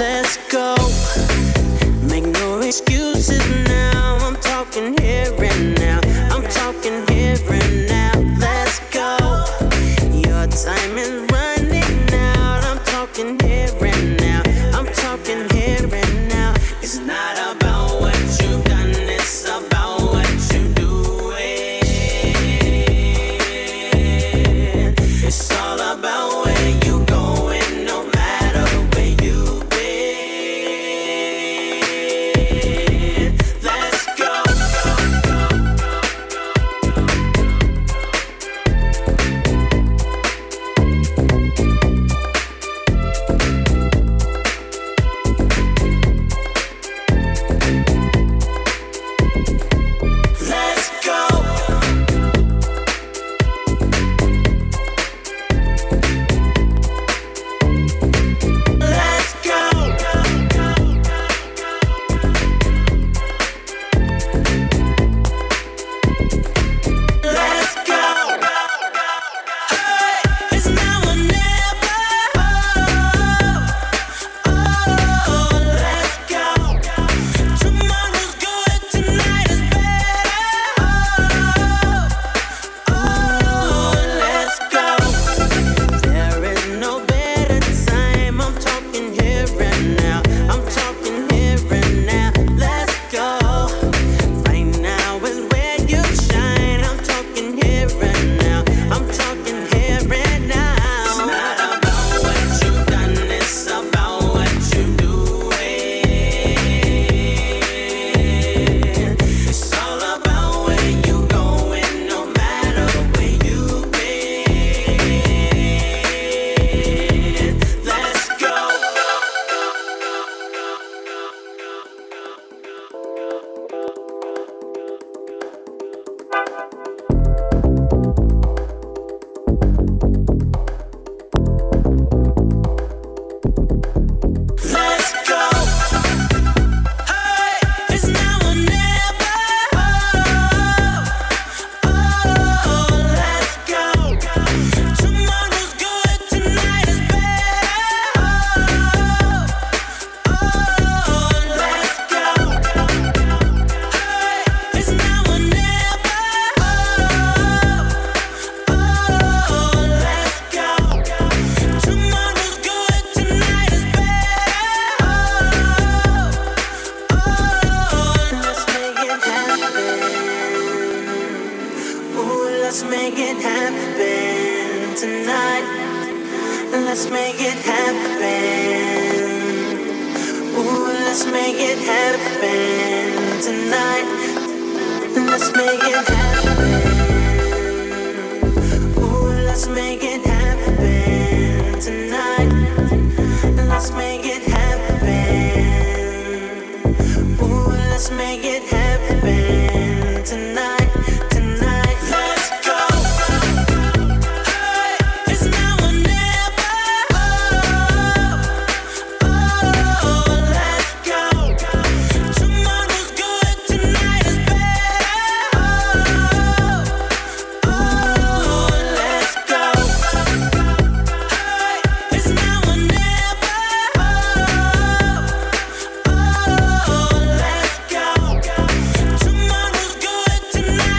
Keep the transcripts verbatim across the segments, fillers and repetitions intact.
Let's go. Make no excuses now. I'm talking here and now. I'm talking here and now. Let's go. Your time is running out. I'm talking here and now. I'm talking here and now. It's not about what you've done. It's about what you're doing. It's all about where you're going, no matter where you've been. Let's go. Let's go. Let's go. Let's go. Hey, it's now or never. Oh, oh, let's go. Tomorrow's good, tonight is better. Oh, oh, let's go. There is no better time. I'm talking here and now. I'm talking here and now. Let's go. Right now is where you shine. I'm talking here and now. I'm talking here and now. It's not about what you've done. It's about what you're doing. It's all about where you're going, no matter where you've been. Let's go. Let's go. Hey, it's now or never. Oh, oh, let's go. Tomorrow's good, tonight is better. Oh, oh, let's go. Hey, it's now or never. Oh, oh, let's go. Tomorrow's good, tonight is better. Oh, oh, let's make it happen. Ooh, let's make it happen tonight. Let's make it happen. Ooh, let's make it happen tonight. Let's make it happen. Ooh, let's make it happen tonight. Let's make it happen. Ooh, let's make it happen tonight, tonight. Let's go. Hey, it's now or never. Oh, oh, let's go. Tomorrow's good, tonight is better. Oh, oh, let's go. Hey, it's now or never. Oh, oh, let's go. Tomorrow's good, tonight is better. Oh, oh, let's go.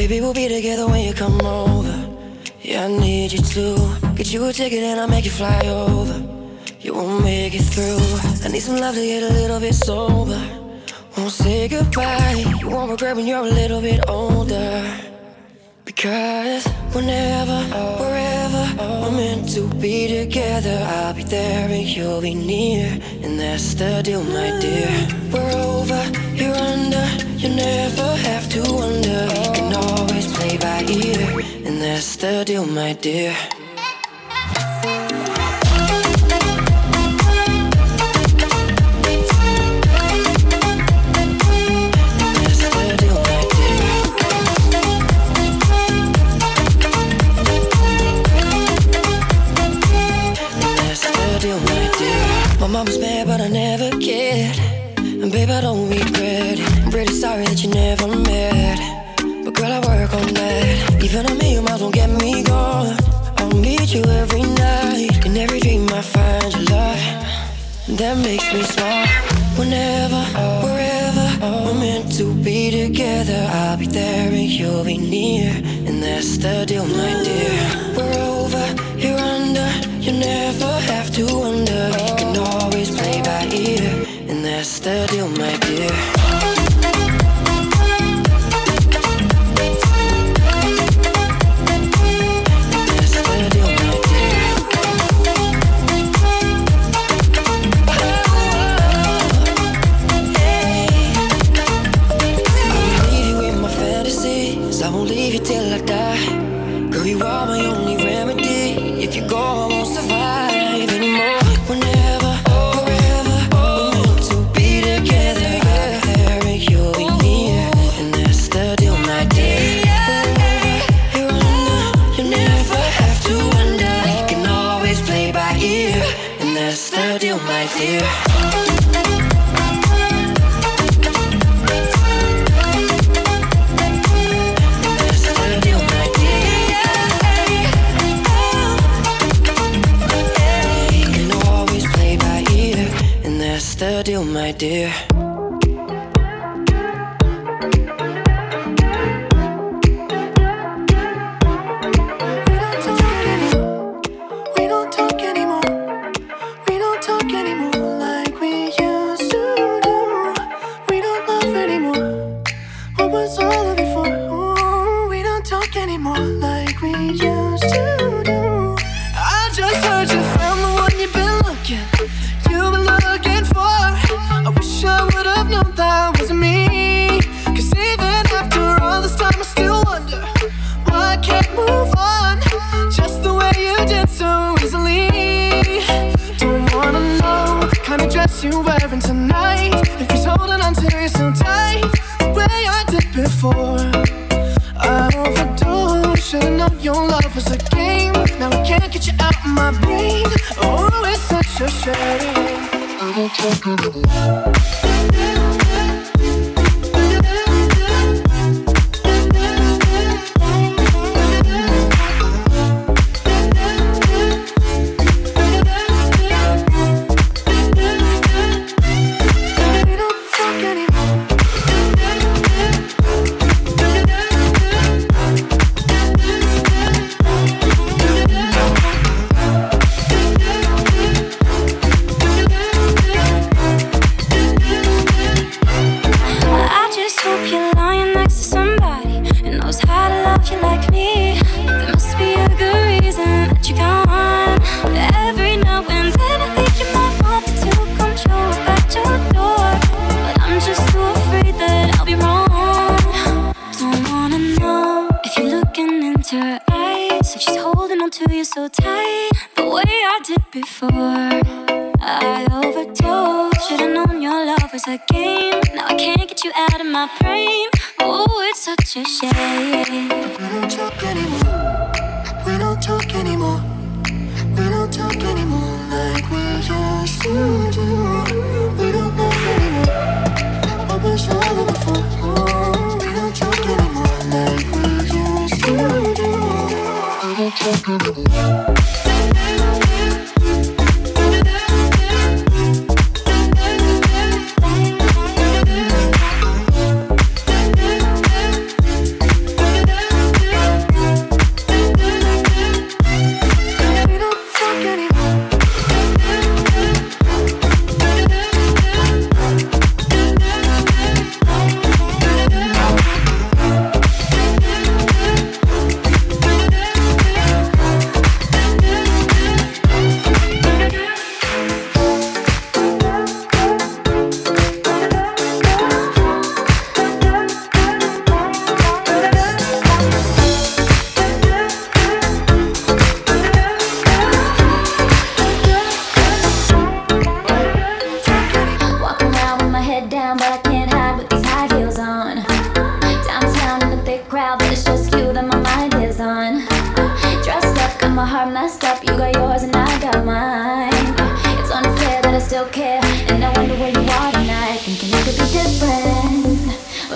Baby, we'll be together when you come over. Yeah, I need you to get you a ticket and I'll make you fly over. You won't make it through. I need some love to get a little bit sober. Won't say goodbye. You won't regret when you're a little bit older. Because whenever, wherever we're meant to be together, I'll be there and you'll be near. And that's the deal, my dear. We're over, you're under. You never have to wonder. You can always play by ear. And that's the deal, my dear. And that's the deal, my dear. Even at me, you might as well get me going. I'll need you every night. In every dream I find your love. That makes me smile. Whenever, wherever, we're meant to be together. I'll be there and you'll be near. And that's the deal, my dear. We're over, you're under. You never have to wonder. You can always play by ear. And that's the deal, my dear. Dear.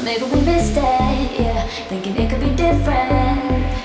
Maybe we missed it, yeah. Thinking it could be different.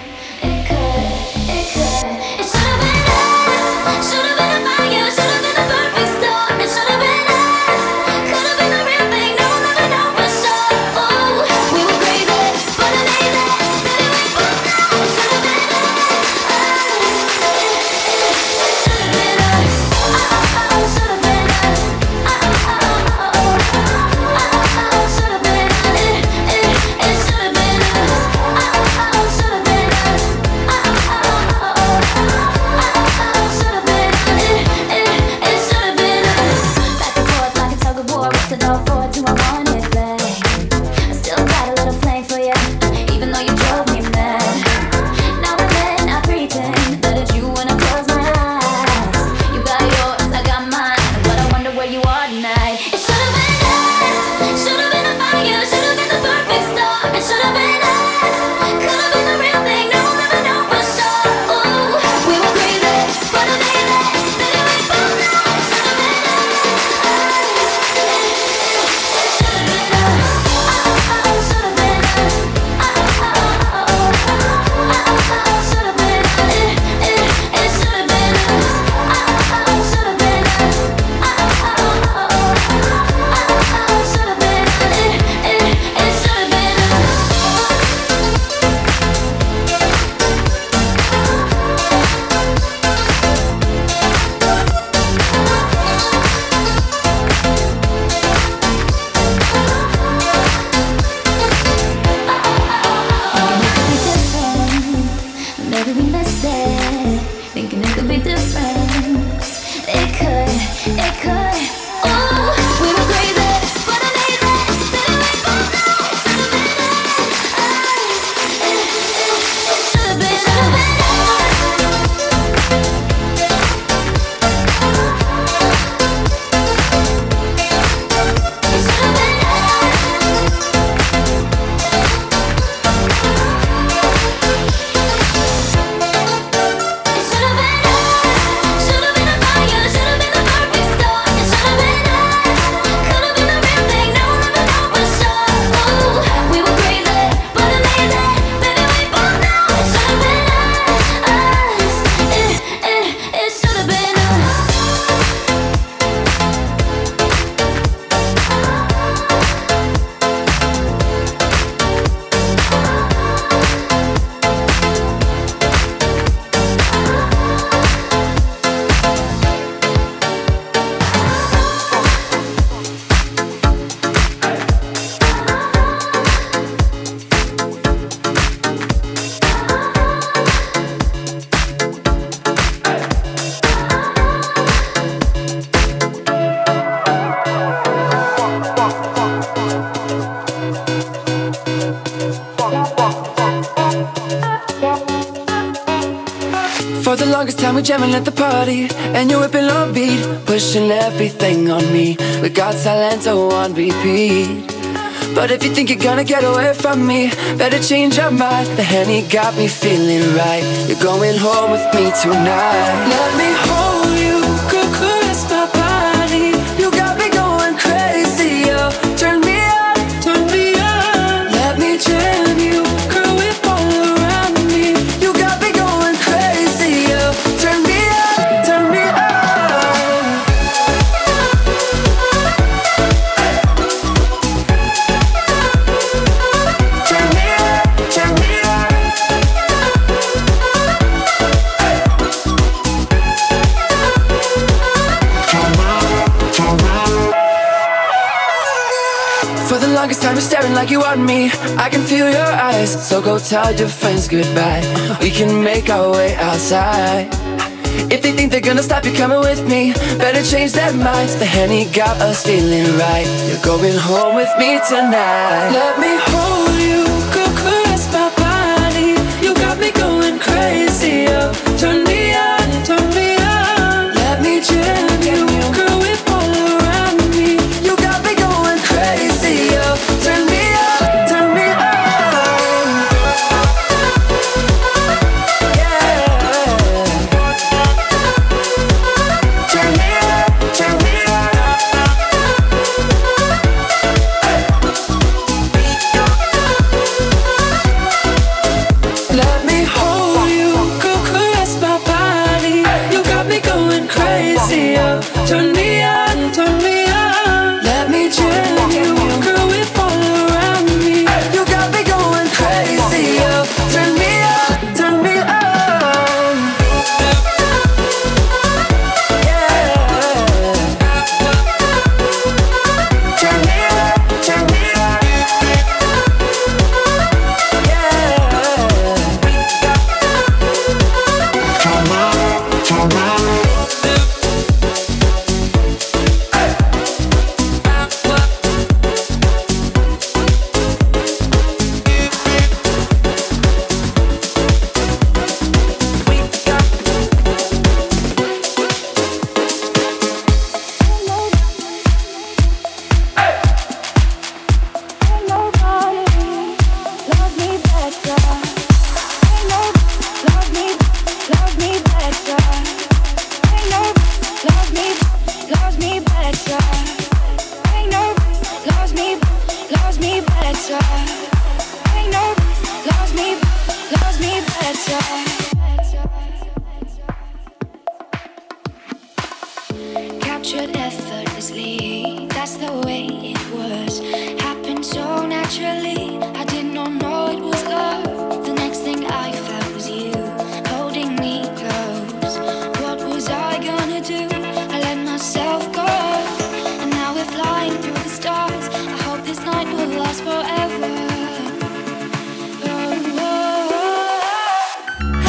the longest time we jamming at the party, and you're whipping on beat, pushing everything on me. We got Silento on repeat. But if you think you're gonna get away from me, better change your mind. The Henny got me feeling right. You're going home with me tonight. Let me hold you, could caress my body. You got me going crazy, yo. Turn me on, turn me on. Let me jam you, girl, whip all around me. You got me going crazy, yo. Turn me on, turn me on. For the longest time, you're staring like you want me. I can feel your eyes, so go tell your friends goodbye. We can make our way outside. If they think they're gonna stop you coming with me, better change their minds. The Henny got us feeling right. You're going home with me tonight. Let me hold you, go caress my body. You got me going crazy, oh. Turn me on, turn me on. Let me jam you, girl, whip all around me. You got me going crazy, oh. Turn me on, turn me on. Yeah. Turn me up, turn me up. Let me hold you, go caress my body. You got me going crazy, oh. Turn me on, turn me on. Let me jam you, girl, whip all around me. You got me going crazy, oh. Turn me on, turn me on. Yeah. Turn me up, turn me up. Yeah. Captured effortlessly, that's the way it was. Happened so naturally, I did not know it was love. The next thing I felt was you holding me close. What was I gonna do? I let myself go, and now we're flying through the stars. I hope this night will last forever. Oh, oh, oh.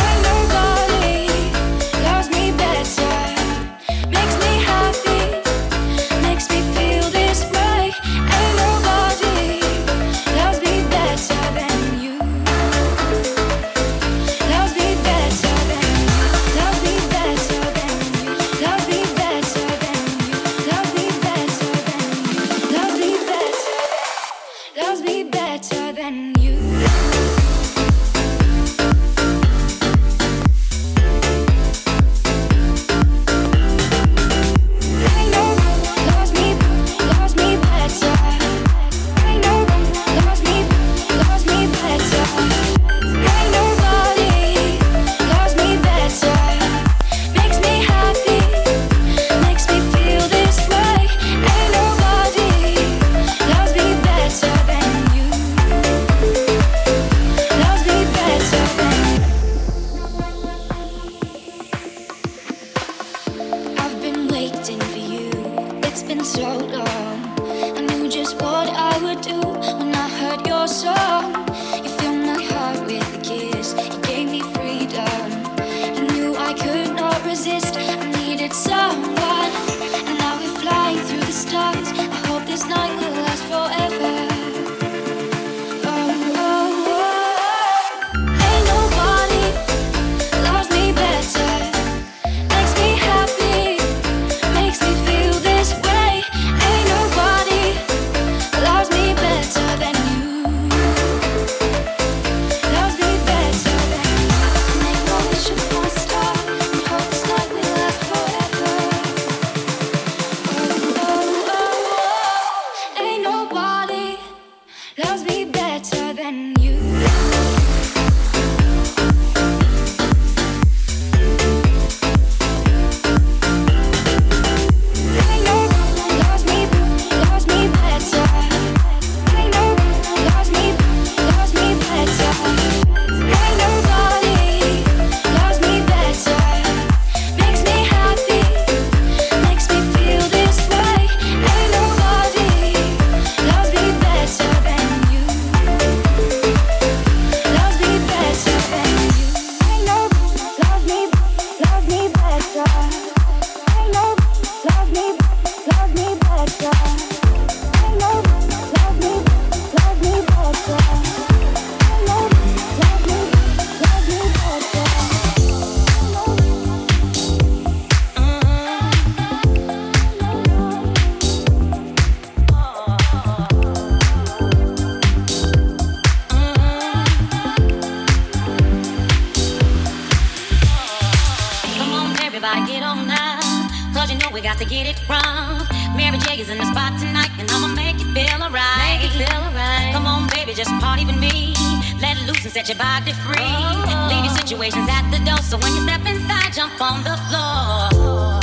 we got to get it wrong. Mary J is in the spot tonight, and I'ma make you feel alright. Make you feel alright. Come on, baby, just party with me. Let loose and set your body free. Oh. Leave your situations at the door, so when you step inside, jump on the floor.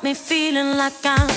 got me feeling like I'm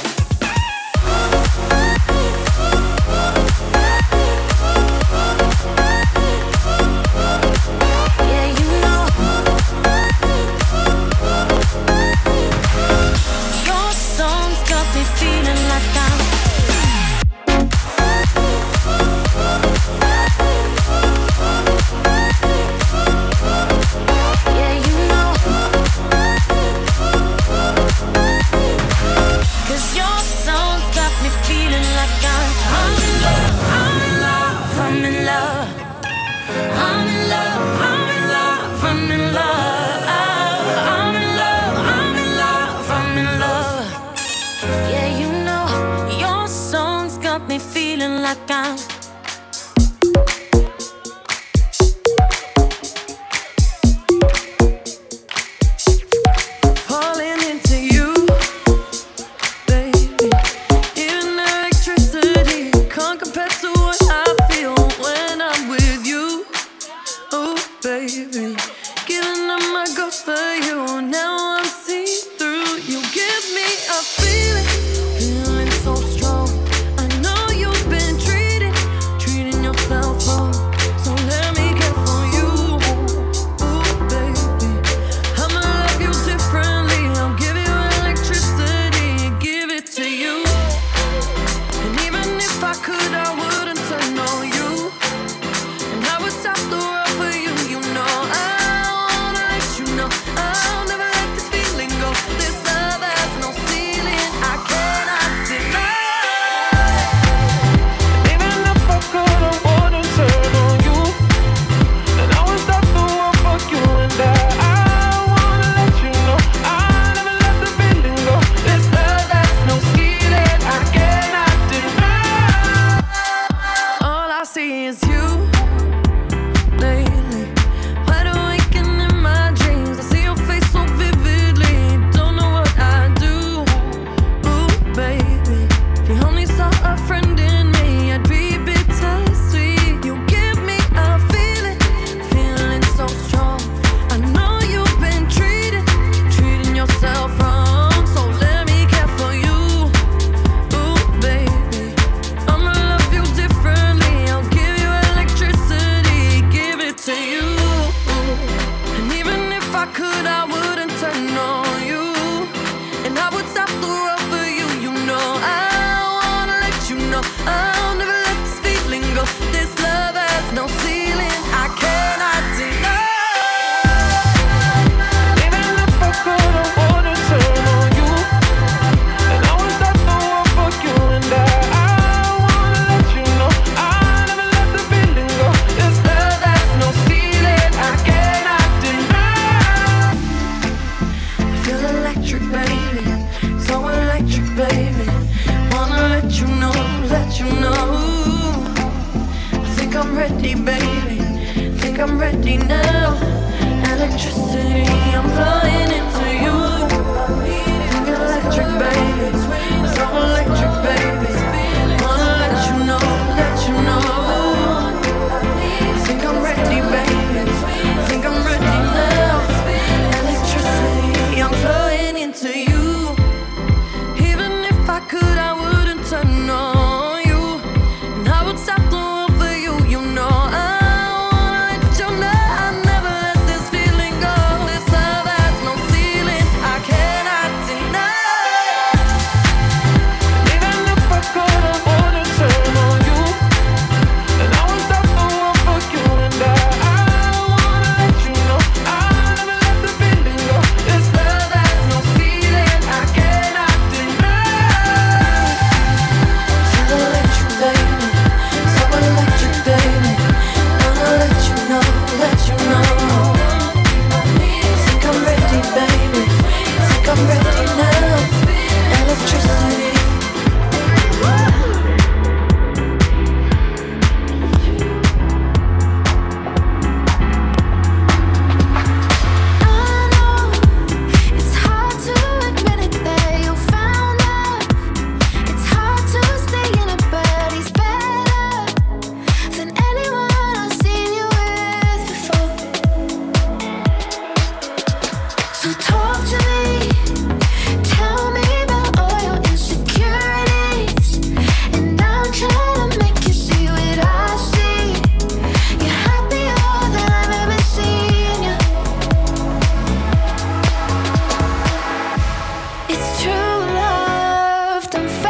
Hold on tight.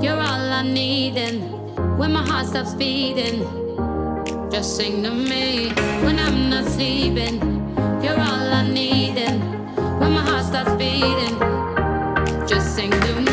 You're all I'm needing. When my heart stops beating, just sing to me. When I'm not sleeping, you're all I'm needing. When my heart stops beating, just sing to me.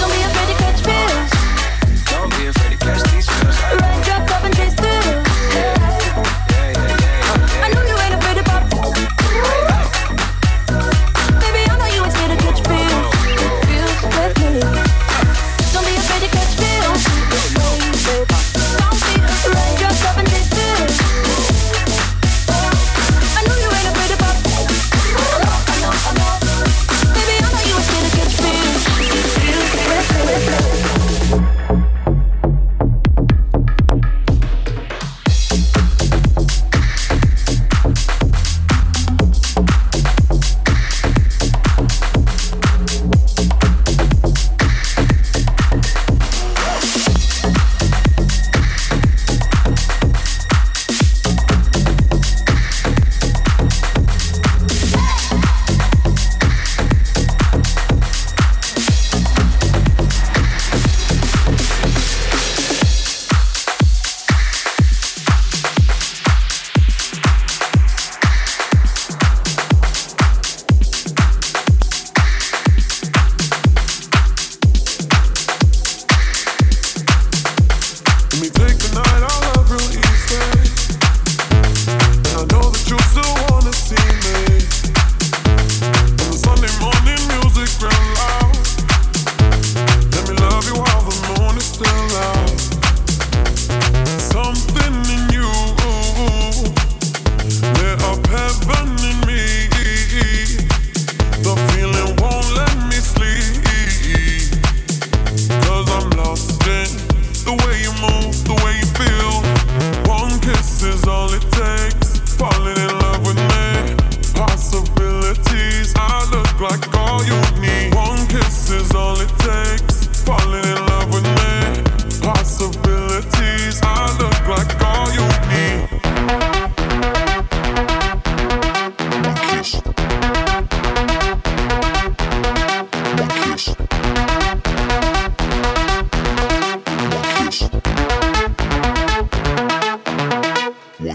Don't be afraid to catch feels. Don't be afraid. Raise yourself and taste feels.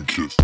one kiss.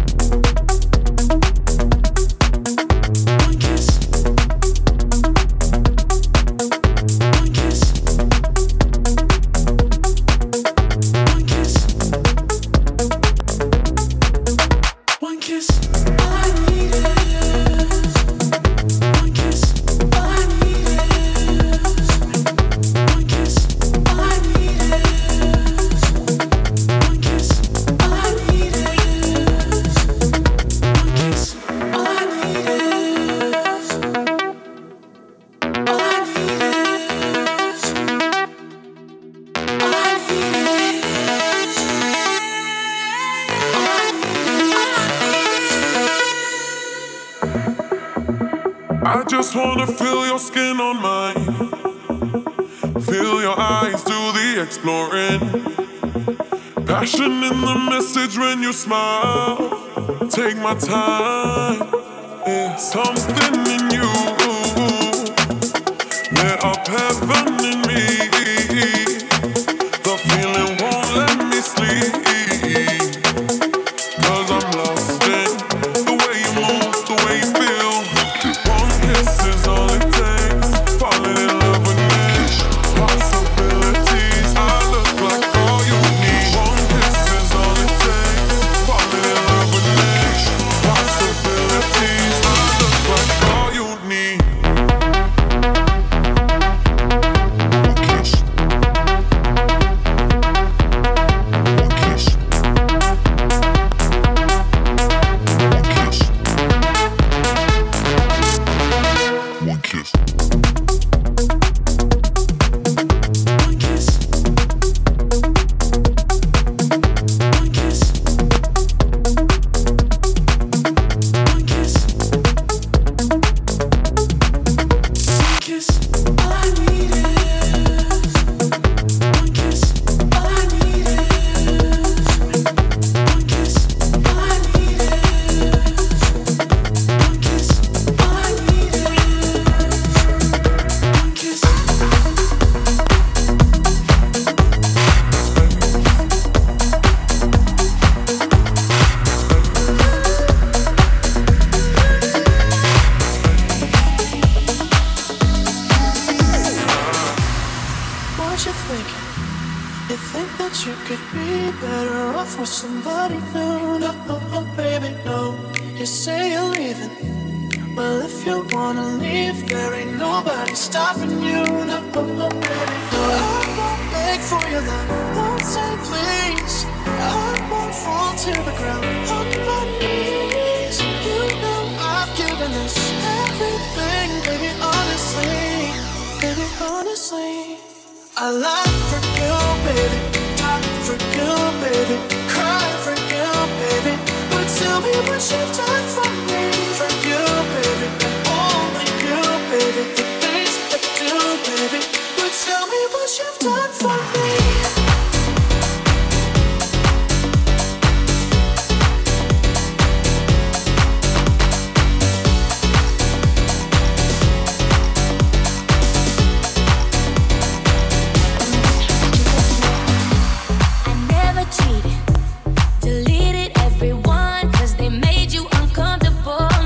Passion in the message when you smile. Take my time. It's something in you. Lit up heaven in me. The feeling won't let me sleep. 'Cause I'm lost in the way you move, the way you feel. One kiss is all it takes. Falling in love with me. Possibilities. I look like all you need. Cheated, deleted everyone, 'cause they made you uncomfortable.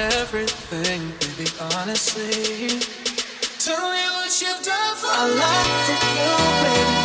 everything, baby, honestly. Tell me what you've done for I me. I like the you, baby.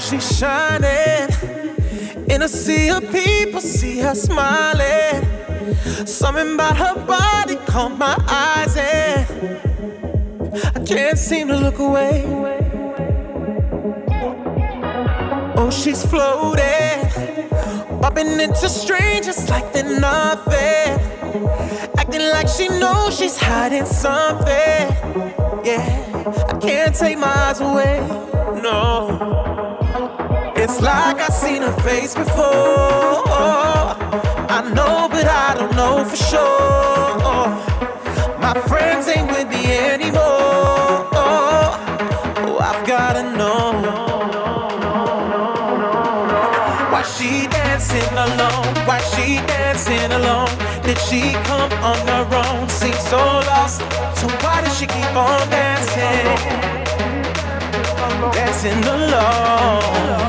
She's shining in a sea of people, see her smiling. Something about her body caught my eyes and I can't seem to look away. Oh, she's floating, bumping into strangers like they're nothing, acting like she knows she's hiding something. Yeah, I can't can't take my eyes away, no. It's like I've seen her face before. I know, but I don't know for sure. My friends ain't with me anymore. Oh, I've gotta know. Why she dancing alone? Why she dancing alone? Did she come on her own? Seems so lost. So why does she keep on dancing? Dancing alone.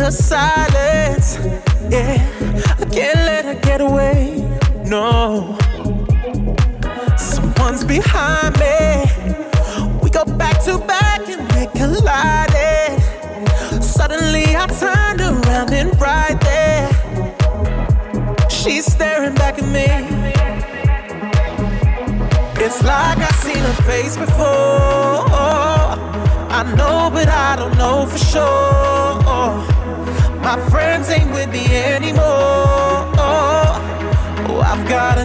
The silence, yeah, I can't let her get away, no. Someone's behind me. We go back to back and we collided. Suddenly I turned around and right there, she's staring back at me. It's like I've seen her face before. I know, but I don't know for sure. My friends ain't with me anymore. Oh, I've gotta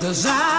'Cause I